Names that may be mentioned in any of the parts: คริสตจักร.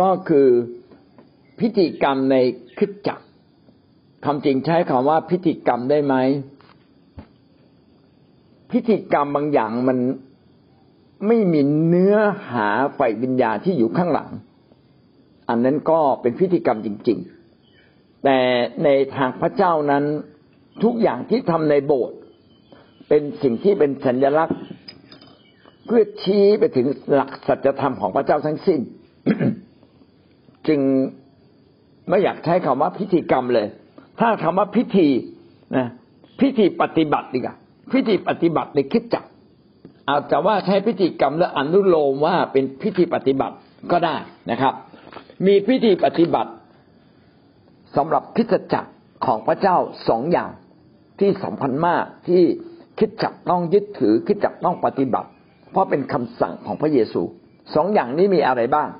ก็คือพิธีกรรมในคริสตจักรคำจริงใช้คำว่าพิธีกรรมได้ไหมพิธีกรรมบางอย่างมันไม่มีเนื้อหาฝ่ายวิญญาณที่อยู่ข้างหลังอันนั้นก็เป็นพิธีกรรมจริงๆแต่ในทางพระเจ้านั้นทุกอย่างที่ทำในโบสถ์เป็นสิ่งที่เป็นสัญลักษณ์เพื่อชี้ไปถึงหลักสัจธรรมของพระเจ้าทั้งสิ้น จึงไม่อยากใช้คำว่าพิธีกรรมเลยถ้าคำว่าพิธีนะพิธีปฏิบัติดีกว่าพิธีปฏิบัติในคริสตจักรเอาแต่ว่าใช้พิธีกรรมและอนุโลมว่าเป็นพิธีปฏิบัติก็ได้นะครับมีพิธีปฏิบัติสำหรับคริสตจักรของพระเจ้าสองอย่างที่สำคัญมากที่คริสตจักรต้องยึดถือคริสตจักรต้องปฏิบัติเพราะเป็นคำสั่งของพระเยซูสองอย่างนี้มีอะไรบ้าง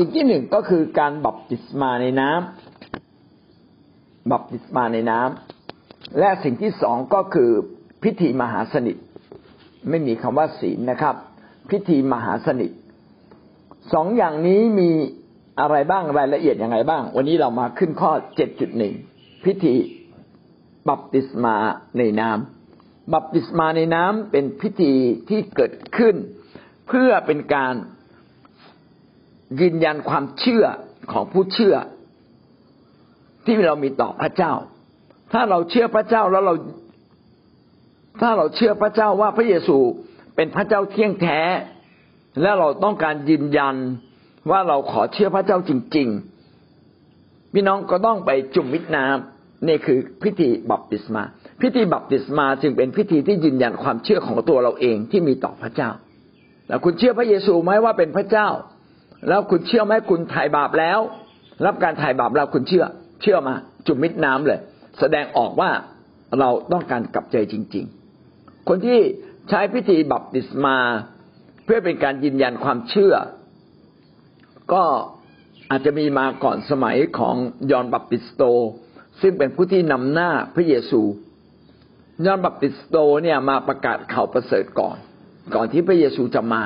สิ่งที่หนึ่งก็คือการบัพติศมาในน้ำบัพติศมาในน้ำและสิ่งที่สองก็คือพิธีมหาสนิทไม่มีคำว่าศีลนะครับพิธีมหาสนิทสองอย่างนี้มีอะไรบ้างรายละเอียดอย่างไรบ้างวันนี้เรามาขึ้นข้อ 7.1 พิธีบัพติศมาในน้ำบัพติศมาในน้ำเป็นพิธีที่เกิดขึ้นเพื่อเป็นการยืนยันความเชื่อของผู้เชื่อที่เรามีต่อพระเจ้าถ้าเราเชื่อพระเจ้าแล้วถ้าเราเชื่อพระเจ้าว่าพระเยซูเป็นพระเจ้าเที่ยงแท้และเราต้องการยืนยันว่าเราขอเชื่อพระเจ้าจริงๆพี่น้องก็ต้องไปจุ่มมิตรน้ำนี่คือพิธีบัพติศมาพิธีบัพติศมาจึงเป็นพิธีที่ยืนยันความเชื่อของตัวเราเองที่มีต่อพระเจ้าแล้วคุณเชื่อพระเยซูไหมว่าเป็นพระเจ้าแล้วคุณเชื่อไหมคุณไถ่บาปแล้วรับการไถ่บาปแล้วคุณเชื่อมาจุ่มมิตรน้ำเลยแสดงออกว่าเราต้องการกลับใจจริงๆคนที่ใช้พิธีบัพติศมาเพื่อเป็นการยืนยันความเชื่อก็อาจจะมีมาก่อนสมัยของยอห์นบัพติสโตซึ่งเป็นผู้ที่นำหน้าพระเยซูยอห์นบัพติสโตเนี่ยมาประกาศข่าวประเสริฐก่อนที่พระเยซูจะมา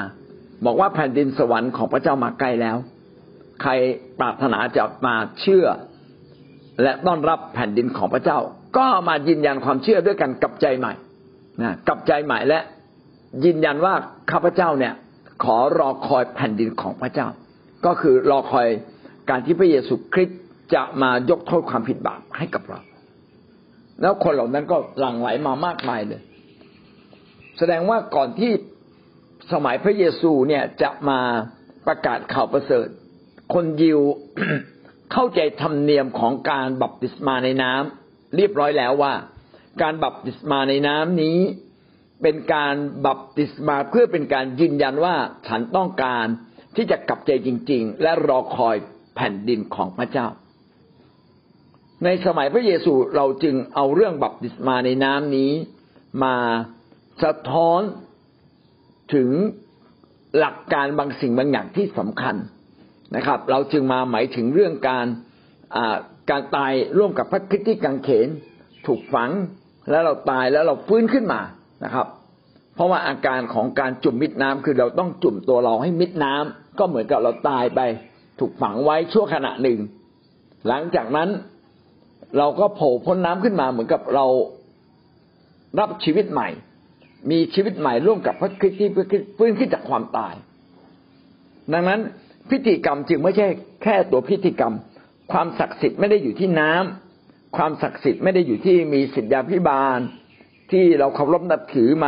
บอกว่าแผ่นดินสวรรค์ของพระเจ้ามาใกล้แล้วใครปรารถนาจะมาเชื่อและต้อนรับแผ่นดินของพระเจ้าก็มายืนยันความเชื่อด้วยกันกลับใจใหม่นะกลับใจใหม่และยืนยันว่าข้าพเจ้าเนี่ยขอรอคอยแผ่นดินของพระเจ้าก็คือรอคอยการที่พระเยซูคริสต์จะมายกโทษความผิดบาปให้กับเราแล้วคนเหล่านั้นก็หลั่งไหลมามากมายเลยแสดงว่าก่อนที่สมัยพระเยซูเนี่ยจะมาประกาศข่าวประเสริฐคนยิว เข้าใจธรรมเนียมของการบัพติศมาในน้ำเรียบร้อยแล้วว่าการบัพติศมาในน้ำนี้เป็นการบัพติศมาเพื่อเป็นการยืนยันว่าฉันต้องการที่จะกลับใจจริงๆและรอคอยแผ่นดินของพระเจ้าในสมัยพระเยซูเราจึงเอาเรื่องบัพติศมาในน้ำนี้มาสะท้อนถึงหลักการบางสิ่งบางอย่างที่สำคัญนะครับเราจึงมาหมายถึงเรื่องการตายร่วมกับพระคริสต์ที่กางเขนถูกฝังแล้วเราตายแล้วเราฟื้นขึ้นมานะครับเพราะว่าอาการของการจุ่มมิดน้ำคือเราต้องจุ่มตัวเราให้มิดน้ำก็เหมือนกับเราตายไปถูกฝังไว้ชั่วขณะหนึ่งหลังจากนั้นเราก็โผล่พ้นน้ำขึ้นมาเหมือนกับเรารับชีวิตใหม่มีชีวิตใหม่ร่วมกับพระคริสต์ที่ฟื้นขึ้นจากความตายดังนั้นพิธีกรรมจึงไม่ใช่แค่ตัวพิธีกรรมความศักดิ์สิทธิ์ไม่ได้อยู่ที่น้ำความศักดิ์สิทธิ์ไม่ได้อยู่ที่มีศิษยาภิบาลที่เราเคารพนับถือม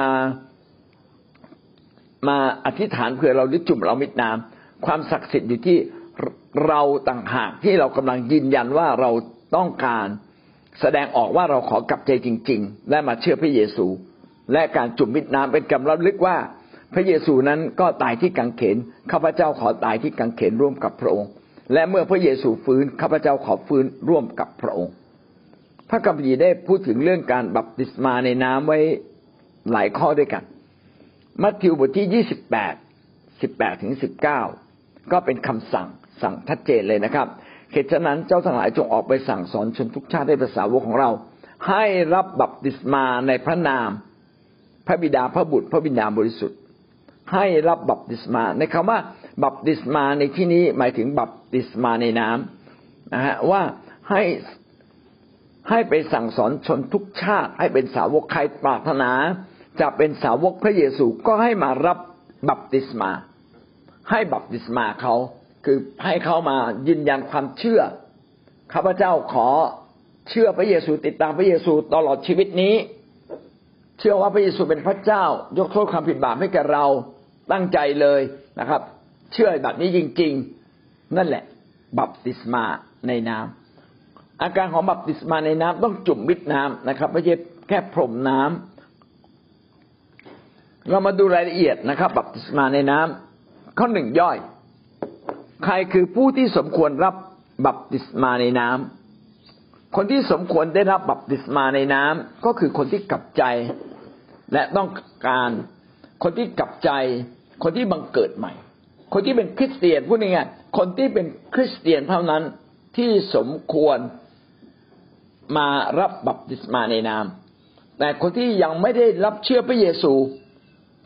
าอธิษฐานเพื่อเราหรือจุ่มเรามิดน้ำความศักดิ์สิทธิ์อยู่ที่เราต่างหากที่เรากำลังยืนยันว่าเราต้องการแสดงออกว่าเราขอกลับใจจริงๆและมาเชื่อพระเยซูและการจุ่มมิดน้ำเป็นกรรมล้ำลึกว่าพระเยซูนั้นก็ตายที่กางเขนข้าพเจ้าขอตายที่กางเขนร่วมกับพระองค์และเมื่อพระเยซูฟื้นข้าพเจ้าขอฟื้นร่วมกับพระองค์พระคัมภีร์ได้พูดถึงเรื่องการบัพติศมาในน้ำไว้หลายข้อด้วยกันมัทธิวบทที่28 18-19ก็เป็นคำสั่งชัดเจนเลยนะครับเหตุฉะนั้นเจ้าทั้งหลายจงออกไปสั่งสอนชนทุกชาติด้วยภาษาวกของเราให้รับบัพติศมาในพระนามพระบิดาพระบุตรพระวิญญาณบริสุทธิ์ ให้รับบัพติศมาในคำว่าบัพติศมาในที่นี้หมายถึงบัพติศมาในน้ำนะฮะว่าให้ไปสั่งสอนชนทุกชาติให้เป็นสาวกใครปรารถนาจะเป็นสาวกพระเยซูก็ให้มารับบัพติศมาให้บัพติศมาเขาคือให้เขามายืนยันความเชื่อข้าพเจ้าขอเชื่อพระเยซูติดตามพระเยซูตลอดชีวิตนี้เชื่อว่าพระเยซูเป็นพระเจ้ายกโทษความผิดบาปให้แก่เราตั้งใจเลยนะครับเชื่อแบบนี้จริงๆนั่นแหละบัพติศมาในน้ำอาการของบัพติศมาในน้ำต้องจุ่มมิดน้ำนะครับไม่ใช่แค่พรมน้ำเรามาดูรายละเอียดนะครับบัพติศมาในน้ำข้อหนึ่งย่อยใครคือผู้ที่สมควรรับบัพติศมาในน้ำคนที่สมควรได้รับบัพติศมาในน้ำก็คือคนที่กลับใจและต้องการคนที่กลับใจคนที่บังเกิดใหม่คนที่เป็นคริสเตียนพูดง่ายๆคนที่เป็นคริสเตียนเท่านั้นที่สมควรมารับบัพติศมาในน้ำแต่คนที่ยังไม่ได้รับเชื่อพระเยซู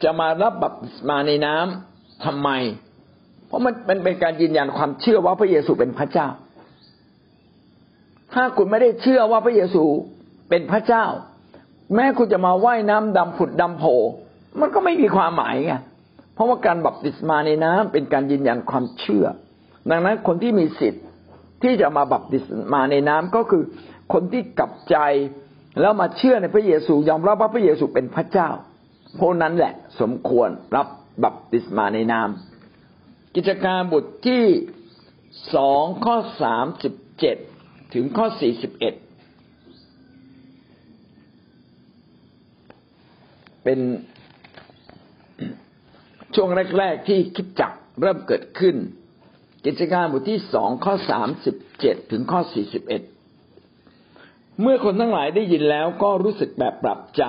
จะมารับบัพติศมาในน้ำทำไมเพราะมันเป็นการยืนยันความเชื่อว่าพระเยซูเป็นพระเจ้าถ้าคุณไม่ได้เชื่อว่าพระเยซูเป็นพระเจ้าแม้คุณจะมาว่ายน้ำดำผุดดำโผล่มันก็ไม่มีความหมายไงเพราะว่าการบัพติศมาในน้ำเป็นการยืนยันความเชื่อดังนั้นคนที่มีสิทธิ์ที่จะมาบัพติศมาในน้ำก็คือคนที่กลับใจแล้วมาเชื่อในพระเยซูยอมรับว่าพระเยซูเป็นพระเจ้าพวกนั้นแหละสมควรรับบัพติศมาในน้ำกิจการบทที่2ข้อ37ถึงข้อ41เป็นช่วงแรกๆที่คริสตจักรเริ่มเกิดขึ้นกิจการบทที่2ข้อ37ถึงข้อ41เมื่อคนทั้งหลายได้ยินแล้วก็รู้สึกแบบปรับใจ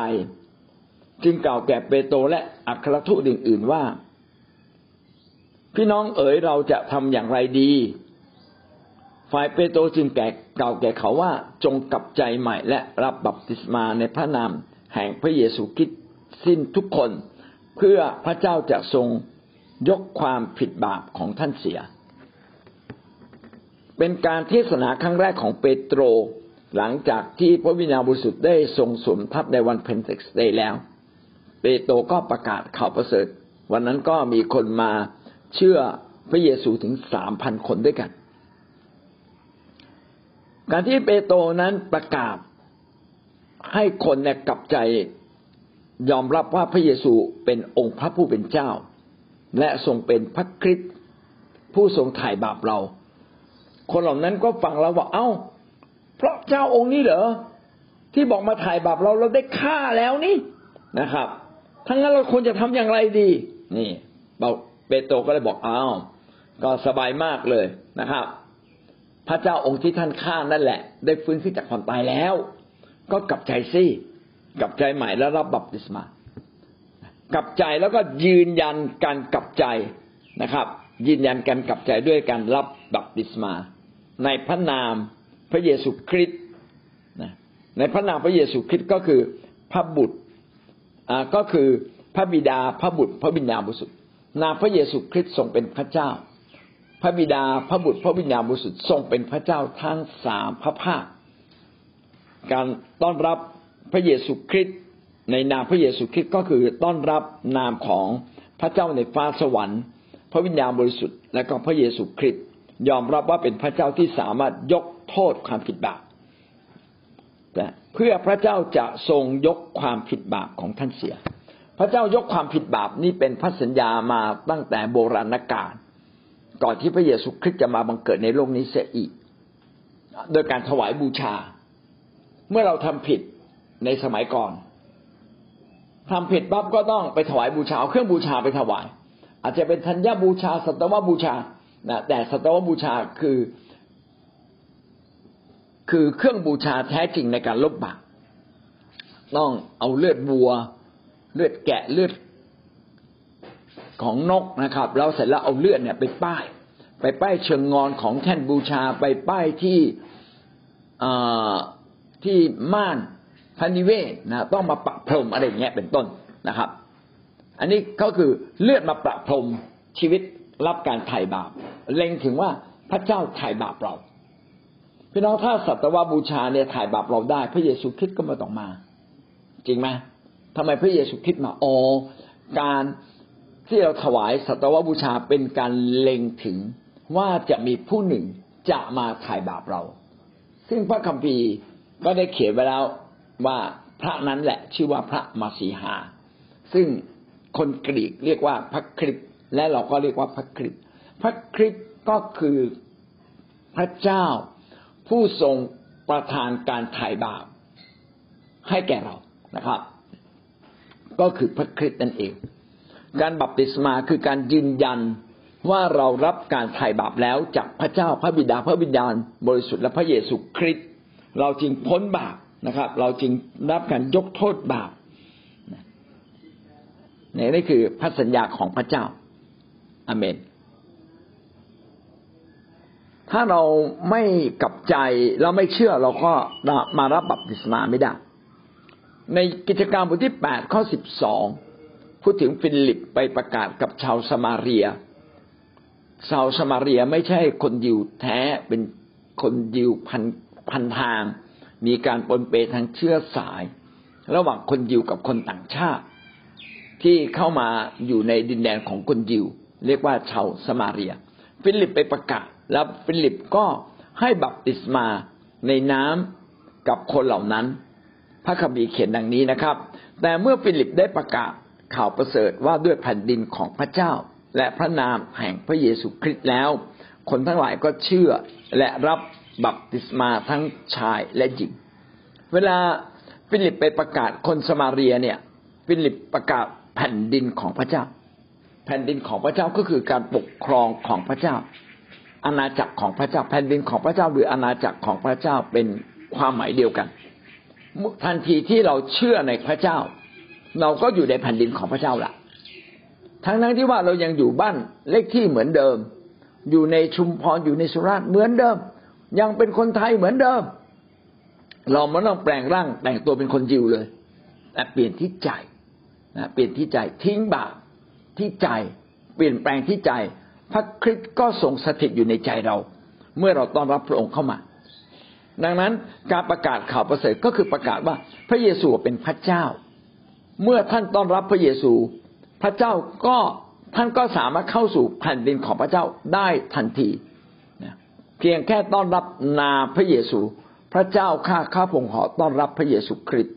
จึงกล่าวแก่เปโตรและอัครทูตอื่นๆว่าพี่น้องเอ๋ยเราจะทำอย่างไรดีฝ่ายเปโตรจึงกล่าวแก่เขาว่าจงกลับใจใหม่และรับบัพติศมาในพระนามแห่งพระเยซูคริสต์สิ้นทุกคนเพื่อพระเจ้าจะทรงยกความผิดบาปของท่านเสียเป็นการเทศนาครั้งแรกของเปโตรหลังจากที่พระวิญญาณบริสุทธิ์ได้ทรงสวมทับในวันเพนเทคสเตย์แล้วเปโตรก็ประกาศข่าวประเสริฐวันนั้นก็มีคนมาเชื่อพระเยซูถึง 3,000 คนด้วยกันการที่เปโตรนั้นประกาศให้คนเนี่ยกลับใจยอมรับว่าพระเยซูเป็นองค์พระผู้เป็นเจ้าและทรงเป็นพระคริสต์ผู้ทรงไถ่บาปเราคนเหล่านั้นก็ฟังแล้วว่าเอ้าพระเจ้าองค์นี้เหรอที่บอกมาไถ่บาปเราได้ฆ่าแล้วนี่นะครับทั้งนั้นเราควรจะทำอย่างไรดีนี่เปโตรก็เลยบอกอ้าวก็สบายมากเลยนะครับพระเจ้าองค์ที่ท่านฆ่านั่นแหละได้ฟื้นขึ้นจากความตายแล้วก็กลับใจสิกลับใจใหม่แล้วรับบัพติศมากลับใจแล้วก็ยืนยันการกลับใจนะครับยืนยันการกลับใจด้วยการรับบัพติศมาในพระนามพระเยซูคริสต์นะในพระนามพระเยซูคริสต์ก็คือพระบุตรก็คือพระบิดาพระบุตรพระวิญญาณบริสุทธิ์นามพระเยซูคริสต์ทรงเป็นพระเจ้าพระบิดาพระบุตรพระวิญญาณบริสุทธิ์ทรงเป็นพระเจ้าทั้งสามพระภาคการต้อนรับพระเยซูคริสต์ในนามพระเยซูคริสต์ก็คือต้อนรับนามของพระเจ้าในฟ้าสวรรค์พระวิญญาณบริสุทธิ์และก็พระเยซูคริสต์ยอมรับว่าเป็นพระเจ้าที่สามารถยกโทษความผิดบาปเพื่อพระเจ้าจะทรงยกความผิดบาปของท่านเสียพระเจ้ายกความผิดบาปนี่เป็นพระสัญญามาตั้งแต่โบราณกาลก่อนที่พระเยซูคริสต์จะมาบังเกิดในโลกนี้เสียอีกโดยการถวายบูชาเมื่อเราทำผิดในสมัยก่อนทำผิดปั๊บก็ต้องไปถวายบูชาเอาเครื่องบูชาไปถวายอาจจะเป็นธัญบูชาสัตวบูชาแต่สัตวบูชาคือเครื่องบูชาแท้จริงในการลบบาปต้องเอาเลือดวัวเลือดแกะเลือดของนกนะครับเราเสร็จแล้วเอาเลือดเนี่ยไปป้ายเชิงงอนของแท่นบูชาไปป้ายที่ม่านพระนิเวศนะต้องมาปะพรมอะไรอย่างเงี้ยเป็นต้นนะครับ อันนี้ก็คือเลือดมาประพรมชีวิตรับการไถ่บาปเล็งถึงว่าพระเจ้าไถ่บาปเราพี่น้องถ้าสัตวบูชาเนี่ยไถ่บาปเราได้พระเยซูคริสต์ก็ไม่ต้องมาจริงไหมทำไมพระเยซูคริสต์มาอ๋อการที่เราถวายสัตวบูชาเป็นการเล็งถึงว่าจะมีผู้หนึ่งจะมาไถ่บาปเราซึ่งพระคัมภีร์ก็ได้เขียนไว้แล้วว่าพระนั้นแหละชื่อว่าพระมาสีหาซึ่งคนกรีกเรียกว่าพระคริสต์และเราก็เรียกว่าพระคริสต์พระคริสต์ก็คือพระเจ้าผู้ทรงประทานการไถ่บาปให้แก่เรานะครับก็คือพระคริสต์นั่นเองการบัพติศมาคือการยืนยันว่าเรารับการไถ่บาปแล้วจากพระเจ้าพระบิดาพระวิญญาณบริสุทธิ์และพระเยซูคริสต์เราจึงพ้นบาปนะครับเราจึงรับการยกโทษบาปนี่คือพระสัญญาของพระเจ้าอาเมนถ้าเราไม่กลับใจเราไม่เชื่อเราก็มารับบัพติศมาไม่ได้ในกิจการบทที่8ข้อ12พูดถึงฟิลิปไปประกาศกับชาวสมาเรียไม่ใช่คนยิวแท้เป็นคนยิวพันทางมีการปนเปทางเชื้อสายระหว่างคนยิวกับคนต่างชาติที่เข้ามาอยู่ในดินแดนของคนยิวเรียกว่าชาวสมาเรียฟิลิปไปประกาศแล้วฟิลิปก็ให้บัพติศมาในน้ำกับคนเหล่านั้นพระคัมภีร์เขียนดังนี้นะครับแต่เมื่อฟิลิปได้ประกาศข่าวประเสริฐว่าด้วยแผ่นดินของพระเจ้าและพระนามแห่งพระเยซูคริสต์แล้วคนทั้งหลายก็เชื่อและรับบัพติศมาทั้งชายและหญิงเวลาฟิลิปไปประกาศคนสมาเรียเนี่ยฟิลิปประกาศแผ่นดินของพระเจ้าแผ่นดินของพระเจ้าก็คือการปกครองของพระเจ้าอาณาจักรของพระเจ้าแผ่นดินของพระเจ้าหรืออาณาจักรของพระเจ้าเป็นความหมายเดียวกันทันทีที่เราเชื่อในพระเจ้าเราก็อยู่ในแผ่นดินของพระเจ้าละทั้งที่ว่าเรายังอยู่บ้านเลขที่เหมือนเดิมอยู่ในชุมพรอยู่ในสุราษฎร์เหมือนเดิมยังเป็นคนไทยเหมือนเดิมเราไม่ต้องแปลงร่างแต่งตัวเป็นคนยิวเลยแต่เปลี่ยนที่ใจนะเปลี่ยนที่ใจทิ้งบาปที่ใจเปลี่ยนแปลงที่ใจพระคริสต์ก็ทรงสถิตอยู่ในใจเราเมื่อเราต้อนรับพระองค์เข้ามาดังนั้นการประกาศข่าวประเสริฐก็คือประกาศว่าพระเยซูเป็นพระเจ้าเมื่อท่านต้อนรับพระเยซูพระเจ้าก็ท่านก็สามารถเข้าสู่แผ่นดินของพระเจ้าได้ทันทีเพียงแค่ต้อนรับนาพระเยซูพระเจ้าข้าพงศ์ขอต้อนรับพระเยซูคริสต์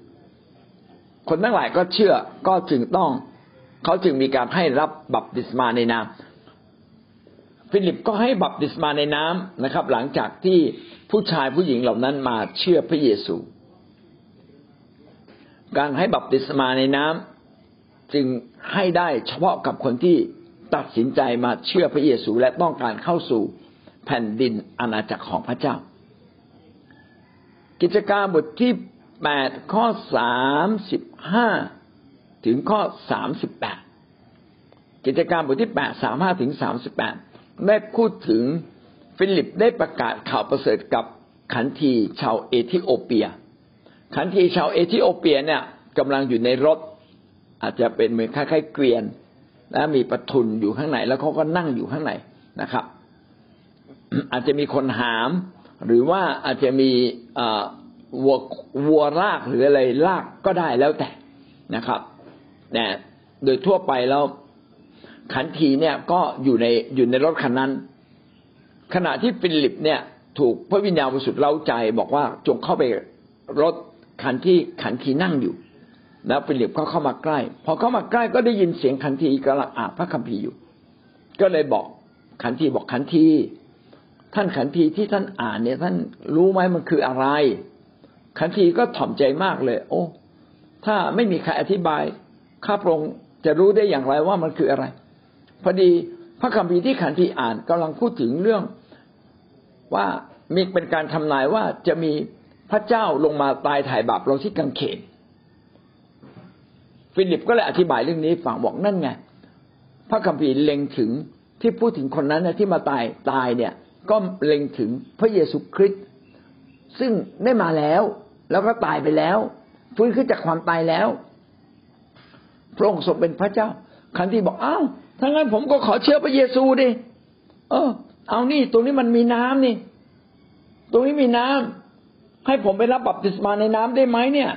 คนทั้งหลายก็เชื่อก็จึงต้องเขาจึงมีการให้รับบัพติศมาในน้ำฟิลิปก็ให้บัพติศมาในน้ำนะครับหลังจากที่ผู้ชายผู้หญิงเหล่านั้นมาเชื่อพระเยซูการให้บัพติศมาในน้ำจึงให้ได้เฉพาะกับคนที่ตัดสินใจมาเชื่อพระเยซูและต้องการเข้าสู่แผ่นดินอาณาจักรของพระเจ้ากิจการบทที่8ข้อ35ถึงข้อ38กิจการบทที่8 35ถึง38ได้พูดถึงฟิลิปได้ประกาศข่าวประเสริฐกับขันทีชาวเอธิโอเปียขันทีชาวเอธิโอเปียเนี่ยกำลังอยู่ในรถอาจจะเป็นเหมือนคล้ายๆเกวียนและมีปทุญอยู่ข้างในแล้วเขาก็นั่งอยู่ข้างในนะครับอาจจะมีคนหามหรือว่าอาจจะมีวัวลากหรืออะไรลากก็ได้แล้วแต่นะครับแต่โดยทั่วไปแล้วขันทีเนี่ยก็อยู่ในรถคันนั้นขณะที่ฟิลิปเนี่ยถูกพระวิญญาณบริสุทธิ์เร้าใจบอกว่าจงเข้าไปรถคันที่ขันทีนั่งอยู่แล้วฟิลิปก็เข้ามาใกล้พอเข้ามาใกล้ก็ได้ยินเสียงขันทีกำลังอ่านพระคัมภีร์อยู่ก็เลยบอกขันทีท่านขันทีที่ท่านอ่านเนี่ยท่านรู้ไหมมันคืออะไรขันทีก็ถ่อมใจมากเลยโอ้ถ้าไม่มีใครอธิบายข้าพระองค์จะรู้ได้อย่างไรว่ามันคืออะไรพอดีพระคัมภีร์ที่ขันทีอ่านกำลังพูดถึงเรื่องว่ามีเป็นการทำนายว่าจะมีพระเจ้าลงมาตายไถ่บาปเราที่กางเขนฟิลิปก็เลยอธิบายเรื่องนี้ฟังบอกนั่นไงพระคัมภีร์เล็งถึงที่พูดถึงคนนั้นที่มาตายเนี่ยก็เล็งถึงพระเยซูคริสต์ซึ่งได้มาแล้วแล้วก็ตายไปแล้วฟื้นขึ้นจากความตายแล้วพระองค์ทรงเป็นพระเจ้า คันที่บอกอ้าวถ้างั้นผมก็ขอเชื่อพระเยซูดิเอานี่ตรงนี้มันมีน้ำนี่ตรงนี้มีน้ำให้ผมไปรับบัพติศมาในน้ำได้ไหมเนี่ย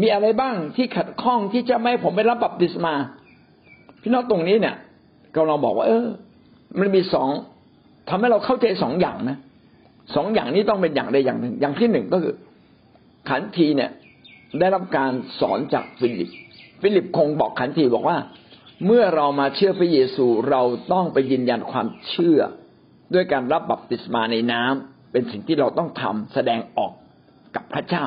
มีอะไรบ้างที่ขัดข้องที่จะไม่ให้ผมไปรับบัพติศมาพี่น้องตรงนี้เนี่ยก็เราบอกว่ามันมีสองทำให้เราเข้าใจสองอย่างนะสองอย่างนี้ต้องเป็นอย่างใดอย่างหนึ่งอย่างที่หนึ่งก็คือขันทีเนี่ยได้รับการสอนจากฟิลิปคงบอกขันทีบอกว่าเมื่อเรามาเชื่อพระเยซูเราต้องไปยืนยันความเชื่อด้วยการรับบัพติศมาในน้ำเป็นสิ่งที่เราต้องทำแสดงออกกับพระเจ้า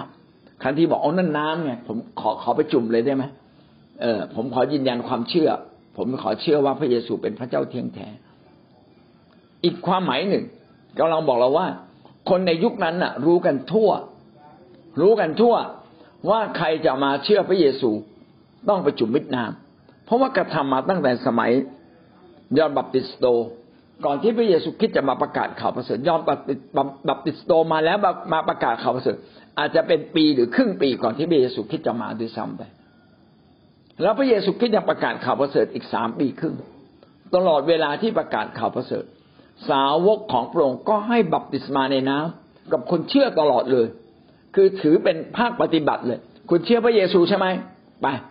ขันทีบอกเอานั่นน้ำไงผมขอไปจุ่มเลยได้ไหมผมขอยืนยันความเชื่อผมขอเชื่อว่าพระเยซูเป็นพระเจ้าเที่ยงแท้อีกความหมายหนึ่งกำลังบอกเราว่าคนในยุคนั้นน่ะรู้กันทั่วว่าใครจะมาเชื่อพระเยซูต้องไปจุ่มมิดน้ำเพราะว่ากระทำมาตั้งแต่สมัยยอห์นบัพติสโตก่อนที่พระเยซูคริสต์จะมาประกาศข่าวประเสริฐยอห์นบัพติสโตมาแล้วมาประกาศข่าวประเสริฐอาจจะเป็นปีหรือครึ่งปีก่อนที่พระเยซูคริสต์จะมาด้วยซ้ำไปแล้วพระเยซูคริสต์ยังประกาศข่าวประเสริฐอีก3 ปีครึ่งตลอดเวลาที่ประกาศข่าวประเสริฐสาวกของพระองค์ก็ให้บัพติศมาในน้ำกับคนเชื่อตลอดเลยคือถือเป็นภาคปฏิบัติเลยคุณเชื่อพระเยซูใช่ไหม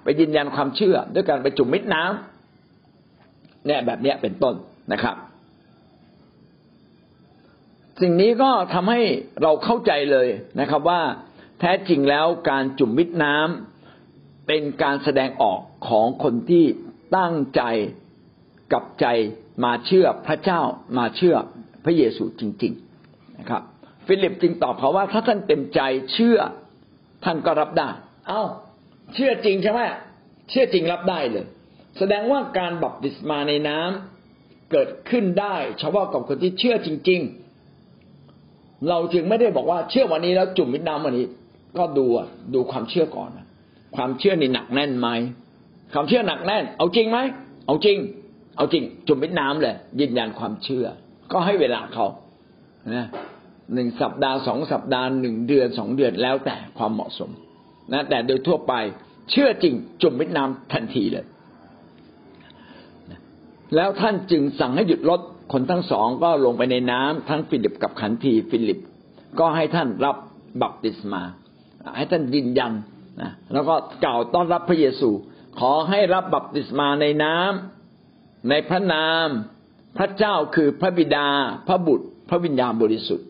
ไปยืนยันความเชื่อด้วยการไปจุ่มมิดน้ำเนี่ยแบบนี้เป็นต้นนะครับสิ่งนี้ก็ทำให้เราเข้าใจเลยนะครับว่าแท้จริงแล้วการจุ่มมิดน้ำเป็นการแสดงออกของคนที่ตั้งใจกับใจมาเชื่อพระเจ้ามาเชื่อพระเยซูจริงๆนะครับฟิลิปจึงตอบเขาว่าถ้าท่านเต็มใจเชื่อท่านก็รับได้เชื่อจริงใช่ไหมเชื่อจริงรับได้เลยแสดงว่าการบัพติศมาในน้ำเกิดขึ้นได้เฉพาะกับคนที่เชื่อจริงๆเราจึงไม่ได้บอกว่าเชื่อวันนี้แล้วจุ่มมิดน้ำวันนี้ก็ดูความเชื่อก่อนความเชื่อนี่หนักแน่นไหมความเชื่อหนักแน่นเอาจริงไหมเอาจริงจุ่มมิดน้ำเลยยืนยันความเชื่อก็ให้เวลาเขานะ1 สัปดาห์2 สัปดาห์1 เดือน2 เดือนแล้วแต่ความเหมาะสมนะแต่โดยทั่วไปเชื่อจริงจุ่มมิดน้ำทันทีเลยแล้วท่านจึงสั่งให้หยุดรถคนทั้งสองก็ลงไปในน้ำทั้งฟิลิปกับขันทีฟิลิปก็ให้ท่านรับบัพติศมาให้ท่านยืนยันนะแล้วก็กล่าวต้อนรับพระเยซูขอให้รับบัพติศมาในน้ำในพระนามพระเจ้าคือพระบิดาพระบุตรพระวิญญาณบริสุทธิ์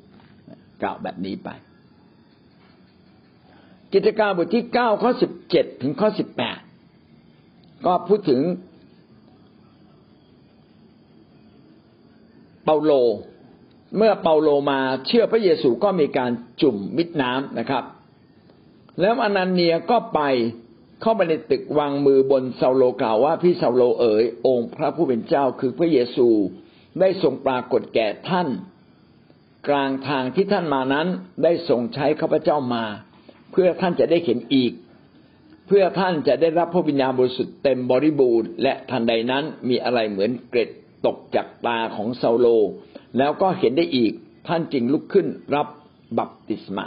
กล่าวแบบนี้ไปกิจการบทที่9ข้อ 17 ถึง ข้อ 18ก็พูดถึงเปาโลเมื่อเปาโลมาเชื่อพระเยซูก็มีการจุ่มมิดน้ำนะครับแล้วอนันเนียก็เข้าไปในตึกวางมือบนเซาโลกล่าวว่าพี่เซาโลเอ๋ยองค์พระผู้เป็นเจ้าคือพระเยซูได้ทรงปรากฏแก่ท่านกลางทางที่ท่านมานั้นได้ทรงใช้ข้าพเจ้ามาเพื่อท่านจะได้เห็นอีกเพื่อท่านจะได้รับพระวิญญาณบริสุทธิ์เต็มบริบูรณ์และทันใดนั้นมีอะไรเหมือนเกล็ดตกจากตาของเซาโลแล้วก็เห็นได้อีกท่านจึงลุกขึ้นรับบัพติศมา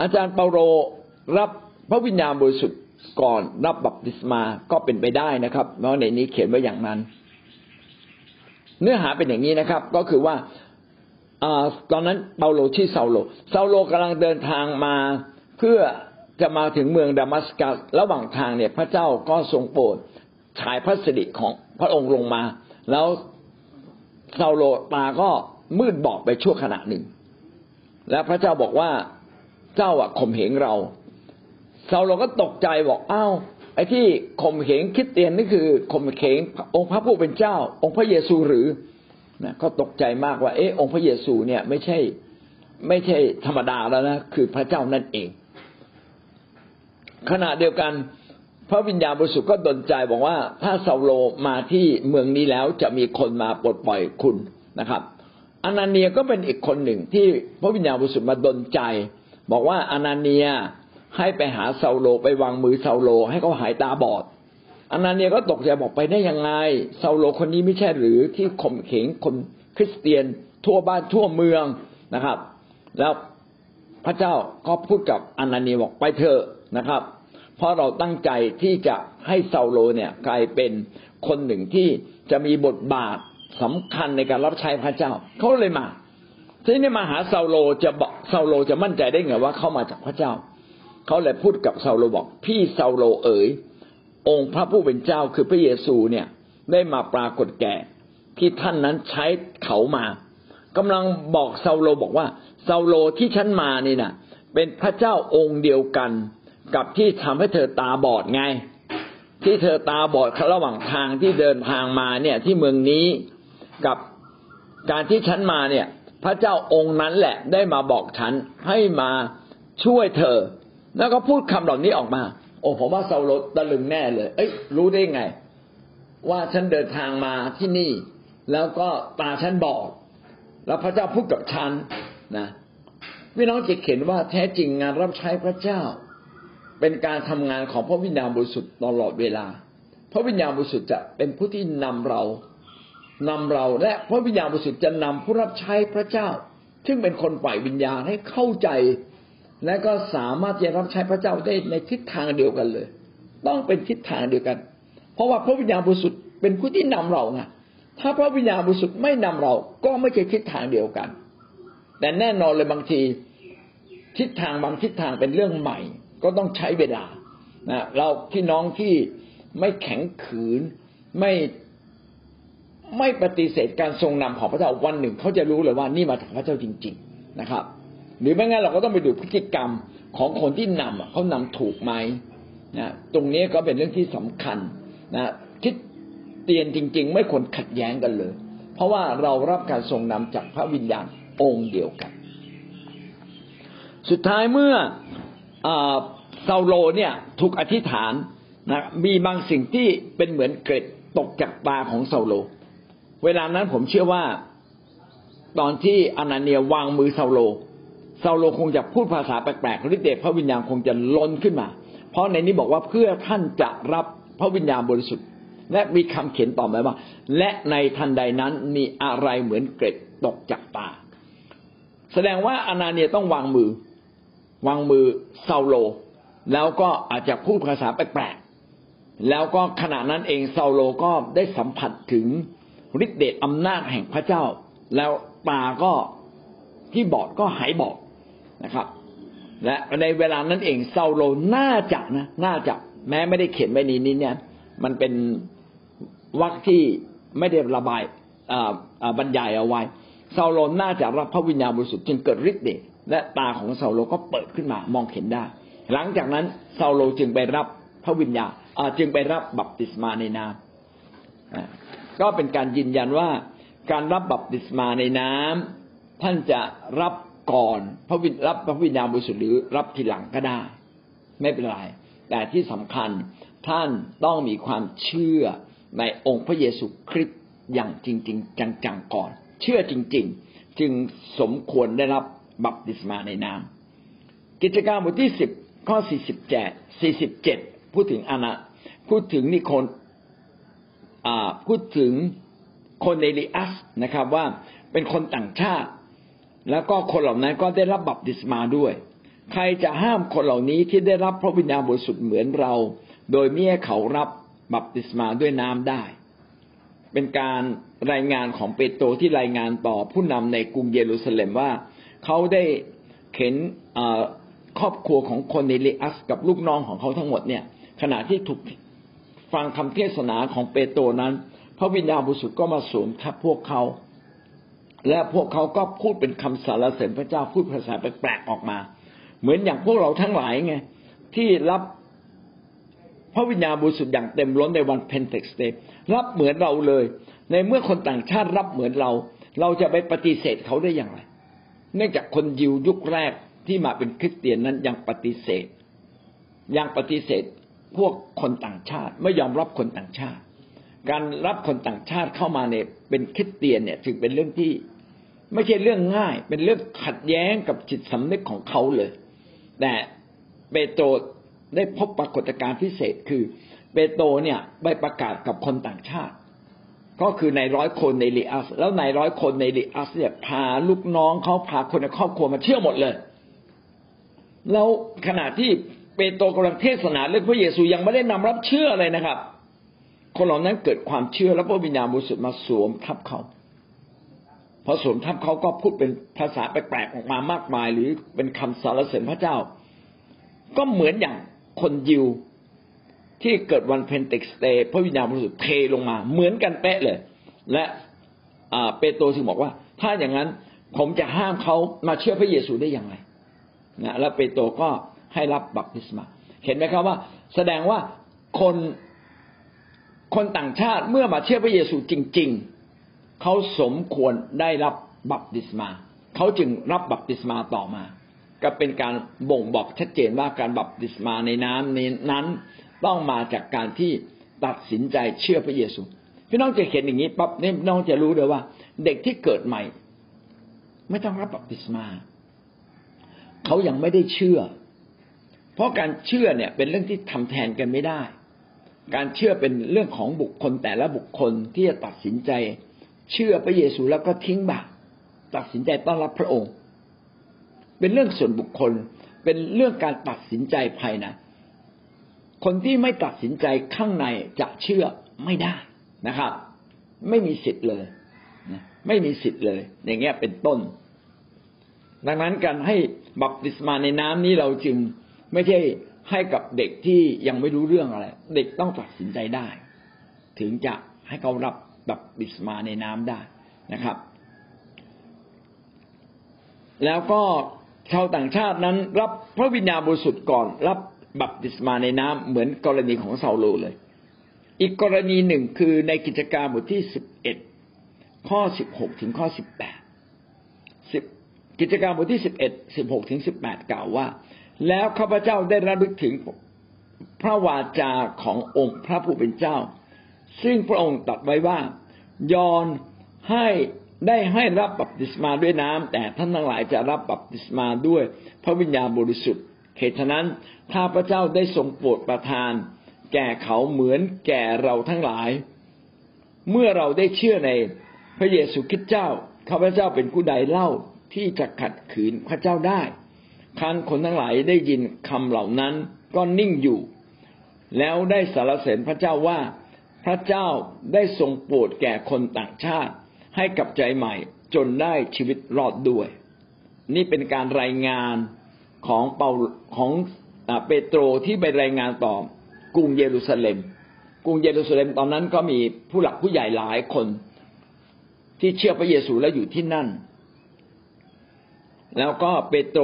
อาจารย์เปาโลรับพระวิญญาณบริสุทธิ์ก่อนรับบัพติศมาก็เป็นไปได้นะครับเพราะในนี้เขียนไว้อย่างนั้นเนื้อหาเป็นอย่างนี้นะครับก็คือว่าตอนนั้นเปาโลชื่อเซาโลกำลังเดินทางมาเพื่อจะมาถึงเมืองดามัสกัสระหว่างทางเนี่ยพระเจ้าก็ทรงโปรดฉายพระสิริของพระองค์ลงมาแล้วเซาโลตาก็มืดบอดไปชั่วขณะหนึ่งและพระเจ้าบอกว่าเจ้าข่มเหงเราเซาโลก็ตกใจบอกไอ้ที่ข่มเหงคริสเตียนนี่คือข่มเหงองค์พระผู้เป็นเจ้าองค์พระเยซูหรือนะก็ตกใจมากว่าองค์พระเยซูเนี่ยไม่ใช่ธรรมดาแล้วนะคือพระเจ้านั่นเองขณะเดียวกันพระวิญญาณบริสุทธิ์ก็ดลใจบอกว่าถ้าเซาโลมาที่เมืองนี้แล้วจะมีคนมาปลดปล่อยคุณนะครับอนันเนียก็เป็นอีกคนหนึ่งที่พระวิญญาณบริสุทธิ์มาดลใจบอกว่าอนันเนียให้ไปหาเซาโลไปวางมือเซาโลให้เขาหายตาบอดอนันเนียก็ตกใจบอกไปได้ยังไงเซาโลคนนี้ไม่ใช่หรือที่ข่มเหงคนคริสเตียนทั่วบ้านทั่วเมืองนะครับแล้วพระเจ้าก็พูดกับอนันเนียบอกไปเถอะนะครับ เพราะเราตั้งใจที่จะให้ซาโลเนี่ยกลายเป็นคนหนึ่งที่จะมีบทบาทสำคัญในการรับใช้พระเจ้าเขาเลยมาที่นี่มาหาซาโลจะบอกซาโลจะมั่นใจได้ไงว่าเขามาจากพระเจ้าเขาเลยพูดกับซาโลบอกพี่ซาโลเอ๋ยองค์พระผู้เป็นเจ้าคือพระเยซูเนี่ยได้มาปรากฏแก่ที่ท่านนั้นใช้เขามากำลังบอกซาโลบอกว่าซาโลที่ฉันมานี่นะเป็นพระเจ้าองค์เดียวกันกับที่ทำให้เธอตาบอดไงที่เธอตาบอดระหว่างทางที่เดินทางมาเนี่ยที่เมืองนี้กับการที่ฉันมาเนี่ยพระเจ้าองค์นั้นแหละได้มาบอกฉันให้มาช่วยเธอแล้วก็พูดคำเหล่านี้ออกมาโอ้ผมว่าซาโลตะลึงแน่เลยเอ้ยรู้ได้ไงว่าฉันเดินทางมาที่นี่แล้วก็ตาฉันบอดแล้วพระเจ้าพูดกับฉันนะพี่น้องจะเห็นว่าแท้จริงงานรับใช้พระเจ้าเป็นการทำงานของพระวิญญาณบริสุทธิ์ตลอดเวลาพระวิญญาณบริสุทธิ์จะเป็นผู้ที่นำเราและพระวิญญาณบริสุทธิ์จะนำผู้รับใช้พระเจ้าซึ่งเป็นคนฝ่ายวิญญาณให้เข้าใจและก็สามารถจะรับใช้พระเจ้าได้ในทิศทางเดียวกันเลยต้องเป็นทิศทางเดียวกันเพราะว่าพระวิญญาณบริสุทธิ์เป็นผู้ที่นำเราไงถ้าพระวิญญาณบริสุทธิ์ไม่นำเราก็ไม่ใช่ทิศทางเดียวกันแต่แน่นอนเลยบางทีทิศทางบางทิศทางเป็นเรื่องใหม่ก็ต้องใช้เวลานะเราพี่น้องที่ไม่แข็งขืนไม่ปฏิเสธการทรงนำของพระเจ้าวันหนึ่งเขาจะรู้เลยว่านี่มาจากพระเจ้าจริงๆนะครับหรือไม่งั้นเราก็ต้องไปดูพฤติกรรมของคนที่นำเขานำถูกไหมนะตรงนี้ก็เป็นเรื่องที่สำคัญนะคิดเตียนจริงๆไม่ควรขัดแย้งกันเลยเพราะว่าเรารับการทรงนำจากพระวิญญาณองค์เดียวกันสุดท้ายเมื่อซาโลเนี่ยถูกอธิษฐานนะมีบางสิ่งที่เป็นเหมือนเกล็ดตกจากตาของซาโลเวลานั้นผมเชื่อว่าตอนที่อานาเนียวางมือซาโลคงจะพูดภาษาแปลกๆฤทธิ์เดชพระวิญญาณคงจะล้นขึ้นมาเพราะในนี้บอกว่าเพื่อท่านจะรับพระวิญญาณบริสุทธิ์และมีคำเขียนต่อไปว่าและในทันใดนั้นมีอะไรเหมือนเกล็ดตกจากตาแสดงว่าอานาเนียต้องวางมือซาโลแล้วก็อาจจะพูดภาษาแปลกๆแล้วก็ขณะนั้นเองซาโลก็ได้สัมผัสถึงฤทธิ์เดชอำนาจแห่งพระเจ้าแล้วตาก็ที่บอดก็หายบอดนะครับและในเวลานั้นเองซาโลน่าจะแม้ไม่ได้เขียนไว้ในนี้เนี่ยมันเป็นวรรคที่ไม่ได้ระบายบรรยายเอาไว้ซาโลน่าจะรับพระวิญญาณบริสุทธิ์จึงเกิดฤทธิ์เดชและตาของซาโลก็เปิดขึ้นมามองเห็นได้หลังจากนั้นซาโลจึงไปรับพระวิญญาณจึงไปรับบัพติศมาในน้ำก็เป็นการยืนยันว่าการรับบัพติศมาในน้ำท่านจะรับก่อนรับพระวิญญาณบริสุทธิ์หรือรับทีหลังก็ได้ไม่เป็นไรแต่ที่สำคัญท่านต้องมีความเชื่อในองค์พระเยซูคริสต์อย่างจริงๆจังๆก่อนเชื่อจริงๆจึงสมควรได้รับบัพติศมาในน้ำกิจการบทที่10ข้อ47พูดถึงอานาพูดถึงโคเนลิอัสนะครับว่าเป็นคนต่างชาติแล้วก็คนเหล่านั้นก็ได้รับบัพติศมาด้วยใครจะห้ามคนเหล่านี้ที่ได้รับพระวิญญาณบริสุทธิ์เหมือนเราโดยมิให้เขารับบัพติศมาด้วยน้ำได้เป็นการรายงานของเปโตรที่รายงานต่อผู้นำในกรุงเยรูซาเล็มว่าเขาได้เข็นครอบครัวของคนในเลอัสกับลูกน้องของเขาทั้งหมดเนี่ยขณะที่ถูกฟังคำเทศนาของเปโตรนั้นพระวิญญาณบริสุทธิ์ก็มาสวมทับพวกเขาและพวกเขาก็พูดเป็นคำสรรเสริญพระเจ้าพูดภาษาแปลกๆออกมาเหมือนอย่างพวกเราทั้งหลายไงที่รับพระวิญญาณบริสุทธิ์อย่างเต็มล้นในวันเพนเทคสเตย์รับเหมือนเราเลยในเมื่อคนต่างชาติรับเหมือนเราจะไปปฏิเสธเขาได้อย่างไรเนื่องจากคนยิวยุคแรกที่มาเป็นคริสเตียนนั้นยังปฏิเสธพวกคนต่างชาติไม่ยอมรับคนต่างชาติการรับคนต่างชาติเข้ามาในเป็นคริสเตียนเนี่ยจึงเป็นเรื่องที่ไม่ใช่เรื่องง่ายเป็นเรื่องขัดแย้งกับจิตสำนึกของเขาเลยแต่เปโตรได้พบปรากฏการณ์พิเศษคือเปโตรเนี่ยไปประกาศกับคนต่างชาติก็คือนายร้อยคนในลิอัสแล้วนายร้อยคนในลิอัสเนี่ยพาลูกน้องเขาพาคนในครอบครัวมาเชื่อหมดเลยแล้วขณะที่ เปโตรกำลังเทศนาเรื่องพระเยซูยังไม่ได้นำรับเชื่อเลยนะครับคนเหล่านั้นเกิดความเชื่อและพระวิญญาณบริสุทธิ์มาสวมทับเขาพอสวมทับเขาก็พูดเป็นภาษาแปลกๆออกมามากมายหรือเป็นคำสรรเสริญพระเจ้าก็เหมือนอย่างคนยิวที่เกิดวันเพนเทคสเตย์พระวิญญาณบริสุทธิ์เทลงมาเหมือนกันเป๊ะเลยและเปโตรจึงบอกว่าถ้าอย่างนั้นผมจะห้ามเขามาเชื่อพระเยซูได้อย่างไรนะแล้วเปโตรก็ให้รับบัพติศมาเห็นไหมครับว่าแสดงว่าคนต่างชาติเมื่อมาเชื่อพระเยซูจริงๆเขาสมควรได้รับบัพติศมาเขาจึงรับบัพติศมาต่อมาก็เป็นการบ่งบอกชัดเจนว่าการบัพติศมาในน้ำนั้นต้องมาจากการที่ตัดสินใจเชื่อพระเยซูพี่น้องจะเห็นอย่างนี้ปั๊บนี่น้องจะรู้เลยว่าเด็กที่เกิดใหม่ไม่ต้องรับบัพติศมาเขายังไม่ได้เชื่อเพราะการเชื่อเนี่ยเป็นเรื่องที่ทำแทนกันไม่ได้การเชื่อเป็นเรื่องของบุคคลแต่ละบุคคลที่จะตัดสินใจเชื่อพระเยซูแล้วก็ทิ้งบาปตัดสินใจต้อนรับพระองค์เป็นเรื่องส่วนบุคคลเป็นเรื่องการตัดสินใจภายในคนที่ไม่ตัดสินใจข้างในจะเชื่อไม่ได้นะครับไม่มีสิทธิ์เลยไม่มีสิทธิ์เลยอย่างเงี้ยเป็นต้นดังนั้นการให้บัพติศมาในน้ำนี้เราจึงไม่ใช่ให้กับเด็กที่ยังไม่รู้เรื่องอะไรเด็กต้องตัดสินใจได้ถึงจะให้เขารับบัพติศมาในน้ำได้นะครับแล้วก็ชาวต่างชาตินั้นรับพระวิญญาณบริสุทธิ์ก่อนรับบัพติศมาในน้ำเหมือนกรณีของเซาโลเลยอีกกรณีหนึ่งคือในกิจการบทที่11ข้อ16ถึงข้อ18กิจการบทที่11 16ถึง18กล่าวว่าแล้วข้าพเจ้าได้ระลึกถึงพระวาจาขององค์พระผู้เป็นเจ้าซึ่งพระองค์ตรัสไว้ว่ายอนให้ได้ให้รับบัพติศมาด้วยน้ำแต่ท่านทั้งหลายจะรับบัพติศมาด้วยพระวิญญาณบริสุทธิ์เหตุฉะนั้นข้าพเจ้าได้ทรงโปรดประทานแก่เขาเหมือนแก่เราทั้งหลายเมื่อเราได้เชื่อในพระเยซูคริสต์เจ้าข้าพเจ้าเป็นผู้ใดเล่าที่จะขัดขืนพระเจ้าได้ครั้นคนทั้งหลายได้ยินคำเหล่านั้นก็นิ่งอยู่แล้วได้สรรเสริญพระเจ้าว่าพระเจ้าได้ทรงโปรดแก่คนต่างชาติให้กับใจใหม่จนได้ชีวิตรอดด้วยนี่เป็นการรายงานของเปโตรที่ไปรายงานต่อกรุงเยรูซาเล็มตอนนั้นก็มีผู้หลักผู้ใหญ่หลายคนที่เชื่อพระเยซูและอยู่ที่นั่นแล้วก็เปโตร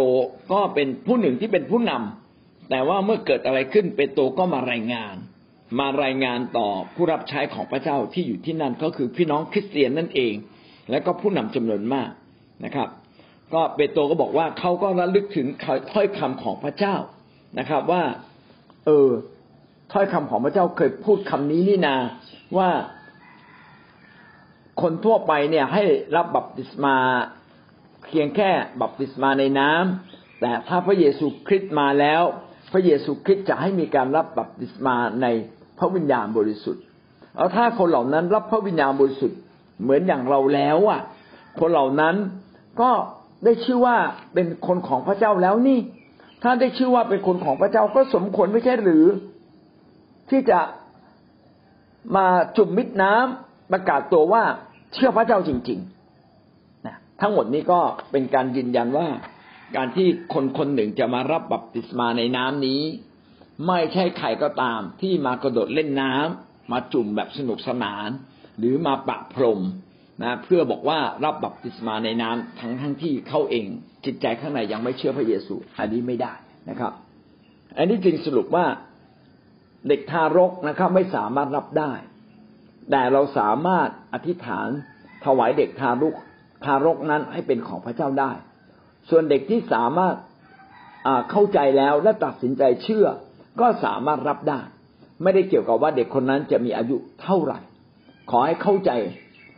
ก็เป็นผู้หนึ่งที่เป็นผู้นำแต่ว่าเมื่อเกิดอะไรขึ้นเปโตรก็มารายงานต่อผู้รับใช้ของพระเจ้าที่อยู่ที่นั่นก็คือพี่น้องคริสเตียนนั่นเองและก็ผู้นำจำนวนมากนะครับก็เปโตรก็บอกว่าเขาก็ระลึกถึงถ้อยคำของพระเจ้านะครับว่าถ้อยคำของพระเจ้าเคยพูดคำนี้นี่นาว่าคนทั่วไปเนี่ยให้รับบัพติศมาเพียงแค่บัพติศมาในน้ำแต่ถ้าพระเยซูคริสต์มาแล้วพระเยซูคริสต์จะให้มีการรับบัพติศมาในพระวิญญาณบริสุทธิ์แล้วถ้าคนเหล่านั้นรับพระวิญญาณบริสุทธิ์เหมือนอย่างเราแล้วอ่ะคนเหล่านั้นก็ได้ชื่อว่าเป็นคนของพระเจ้าแล้วนี่ถ้าได้ชื่อว่าเป็นคนของพระเจ้าก็สมควรไม่ใช่หรือที่จะมาจุ่มมิดน้ำประกาศตัวว่าเชื่อพระเจ้าจริงๆทั้งหมดนี้ก็เป็นการยืนยันว่าการที่คนๆหนึ่งจะมารับบัพติศมาในน้ำนี้ไม่ใช่ใครก็ตามที่มากระโดดเล่นน้ำมาจุ่มแบบสนุกสนานหรือมาปะพรมนะเพื่อบอกว่ารับบัพติศมาในน้ำทั้งที่เขาเองจิตใจข้างในยังไม่เชื่อพระเยซูอันนี้ไม่ได้นะครับอันนี้จึงสรุปว่าเด็กทารกนะครับไม่สามารถรับได้แต่เราสามารถอธิษฐานถวายเด็กทารกนั้นให้เป็นของพระเจ้าได้ส่วนเด็กที่สามารถเข้าใจแล้วและตัดสินใจเชื่อก็สามารถรับได้ไม่ได้เกี่ยวกับว่าเด็กคนนั้นจะมีอายุเท่าไหร่ขอให้เข้าใจ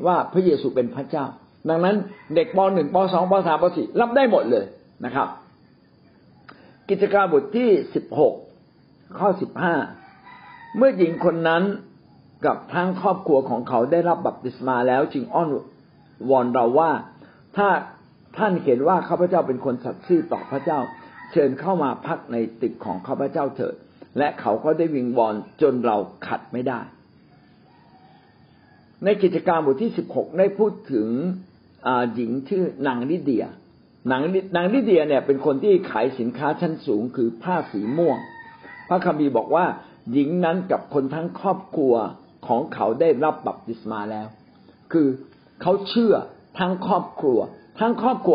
ว่าพระเยซูเป็นพระเจ้าดังนั้นเด็กป .1 ป .2 ป .3 ป .4 รับได้หมดเลยนะครับกิจการบทที่16ข้อ15เมื่อหญิงคนนั้นกับทั้งครอบครัวของเขาได้รับบัพติศมาแล้วจึงอ้อนวอนเราว่าถ้าท่านเห็นว่าข้าพเจ้าเป็นคนสัตย์ซื่อต่อพระเจ้า เชิญเข้ามาพักในตึกของข้าพเจ้าเถิดและเขาก็ได้วิงวอนจนเราขัดไม่ได้ในกิจการบทที่16ได้พูดถึงหญิงชื่อนางลิเดียนางลิเดียเนี่ยเป็นคนที่ขายสินค้าชั้นสูงคือผ้าสีม่วงพระคัมภีร์บอกว่าหญิงนั้นกับคนทั้งครอบครัวของเขาได้รับบัพติศมาแล้วคือเขาเชื่อทั้งครอบครัว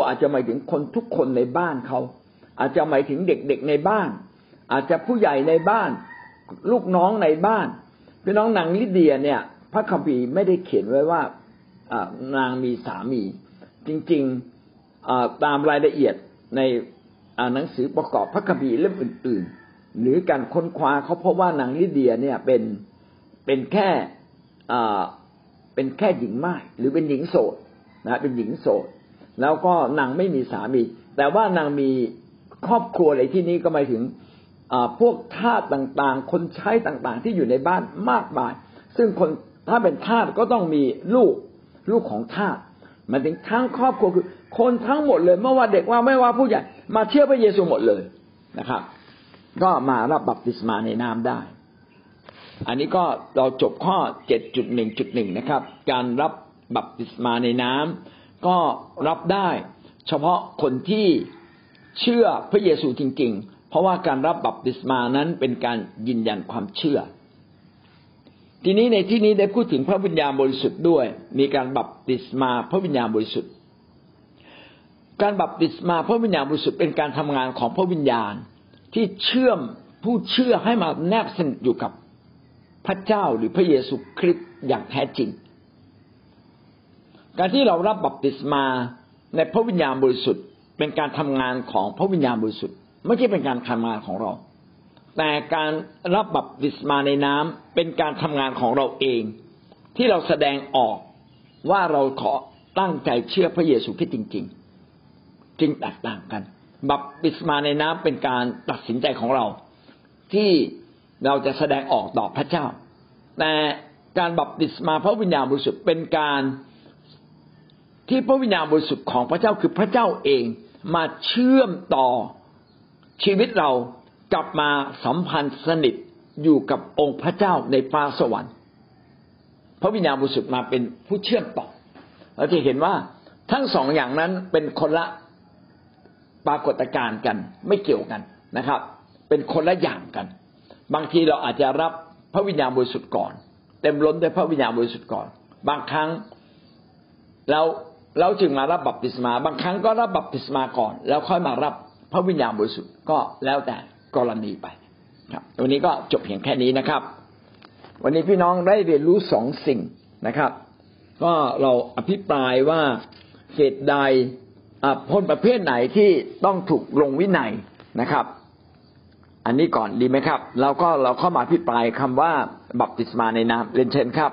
อาจจะหมายถึงคนทุกคนในบ้านเขาอาจจะหมายถึงเด็กๆในบ้านอาจจะผู้ใหญ่ในบ้านลูกน้องในบ้านพี่น้องนางลิเดียเนี่ยพระคัมภีร์ไม่ได้เขียนไว้ว่านางมีสามีจริงๆตามรายละเอียดในหนังสือประกอบพระคัมภีร์เล่มอื่นๆหรือการค้นคว้าเขาพบว่านางลิเดียเนี่ยเป็นแค่หญิงม่ายหรือเป็นหญิงโสดนะเป็นหญิงโสดแล้วก็นางไม่มีสามีแต่ว่านางมีครอบครัวอะไรที่นี้ก็หมายถึงพวกทาสต่างๆคนใช้ต่างๆที่อยู่ในบ้านมากมายซึ่งคนถ้าเป็นทาสก็ต้องมีลูกของทาสมันถึงทั้งครอบครัวคือคนทั้งหมดเลยไม่ว่าเด็กว่าไม่ว่าผู้ใหญ่มาเชื่อพระเยซูหมดเลยนะครับก็มารับบัพติศมาในน้ำได้อันนี้ก็เราจบข้อ 7.1.1 นะครับการรับบัพติศมาในน้ำก็รับได้เฉพาะคนที่เชื่อพระเยซูจริงๆเพราะว่าการรับบัพติศมานั้นเป็นการยืนยันความเชื่อทีนี้ในที่นี้ได้พูดถึงพระวิญญาณบริสุทธิ์ด้วยมีการบัพติศมาพระวิญญาณบริสุทธิ์การบัพติศมาพระวิญญาณบริสุทธิ์เป็นการทำงานของพระวิญญาณที่เชื่อมผู้เชื่อให้มาแนบสนิทอยู่กับพระเจ้าหรือพระเยซูคริสต์อย่างแท้จริงการที่เรารับบัพติศมาในพระวิญญาณบริสุทธิ์เป็นการทำงานของพระวิญญาณบริสุทธิ์ไม่ใช่เป็นการทำงานของเราแต่การรับบัพติศมาในน้ำเป็นการทำงานของเราเองที่เราแสดงออกว่าเราขอตั้งใจเชื่อพระเยซูคริสต์จริงๆจึงแตกต่างกันบัพติศมาในน้ำเป็นการตัดสินใจของเราที่เราจะแสดงออกต่อพระเจ้าแต่การบัพติศมาพระวิญญาณบริสุทธิ์เป็นการที่พระวิญญาณบริสุทธิ์ของพระเจ้าคือพระเจ้าเองมาเชื่อมต่อชีวิตเรากลับมาสัมพันธ์สนิทอยู่กับองค์พระเจ้าในฟ้าสวรรค์พระวิญญาณบริสุทธิ์มาเป็นผู้เชื่อมต่อเราจะเห็นว่าทั้งสองอย่างนั้นเป็นคนละปรากฏการณ์กันไม่เกี่ยวกันนะครับเป็นคนละอย่างกันบางทีเราอาจจะรับพระวิญญาณบริสุทธิ์ก่อนเต็มล้นด้วยพระวิญญาณบริสุทธิ์ก่อนบางครั้งเราจึงมารับบัพติศมาบางครั้งก็รับบัพติศมาก่อนแล้วค่อยมารับพระวิญญาณบริสุทธิ์ก็แล้วแต่กรณีไปครับวันนี้ก็จบเพียงแค่นี้นะครับวันนี้พี่น้องได้เรียนรู้สองสิ่งนะครับก็เราอภิปรายว่าเหตุใดคนประเภทไหนที่ต้องถูกลงวินัยนะครับอันนี้ก่อนดีไหมครับแล้วก็เราเข้ามาอภิปรายคำว่าบัพติศมาในน้ำเรียนเชิญครับ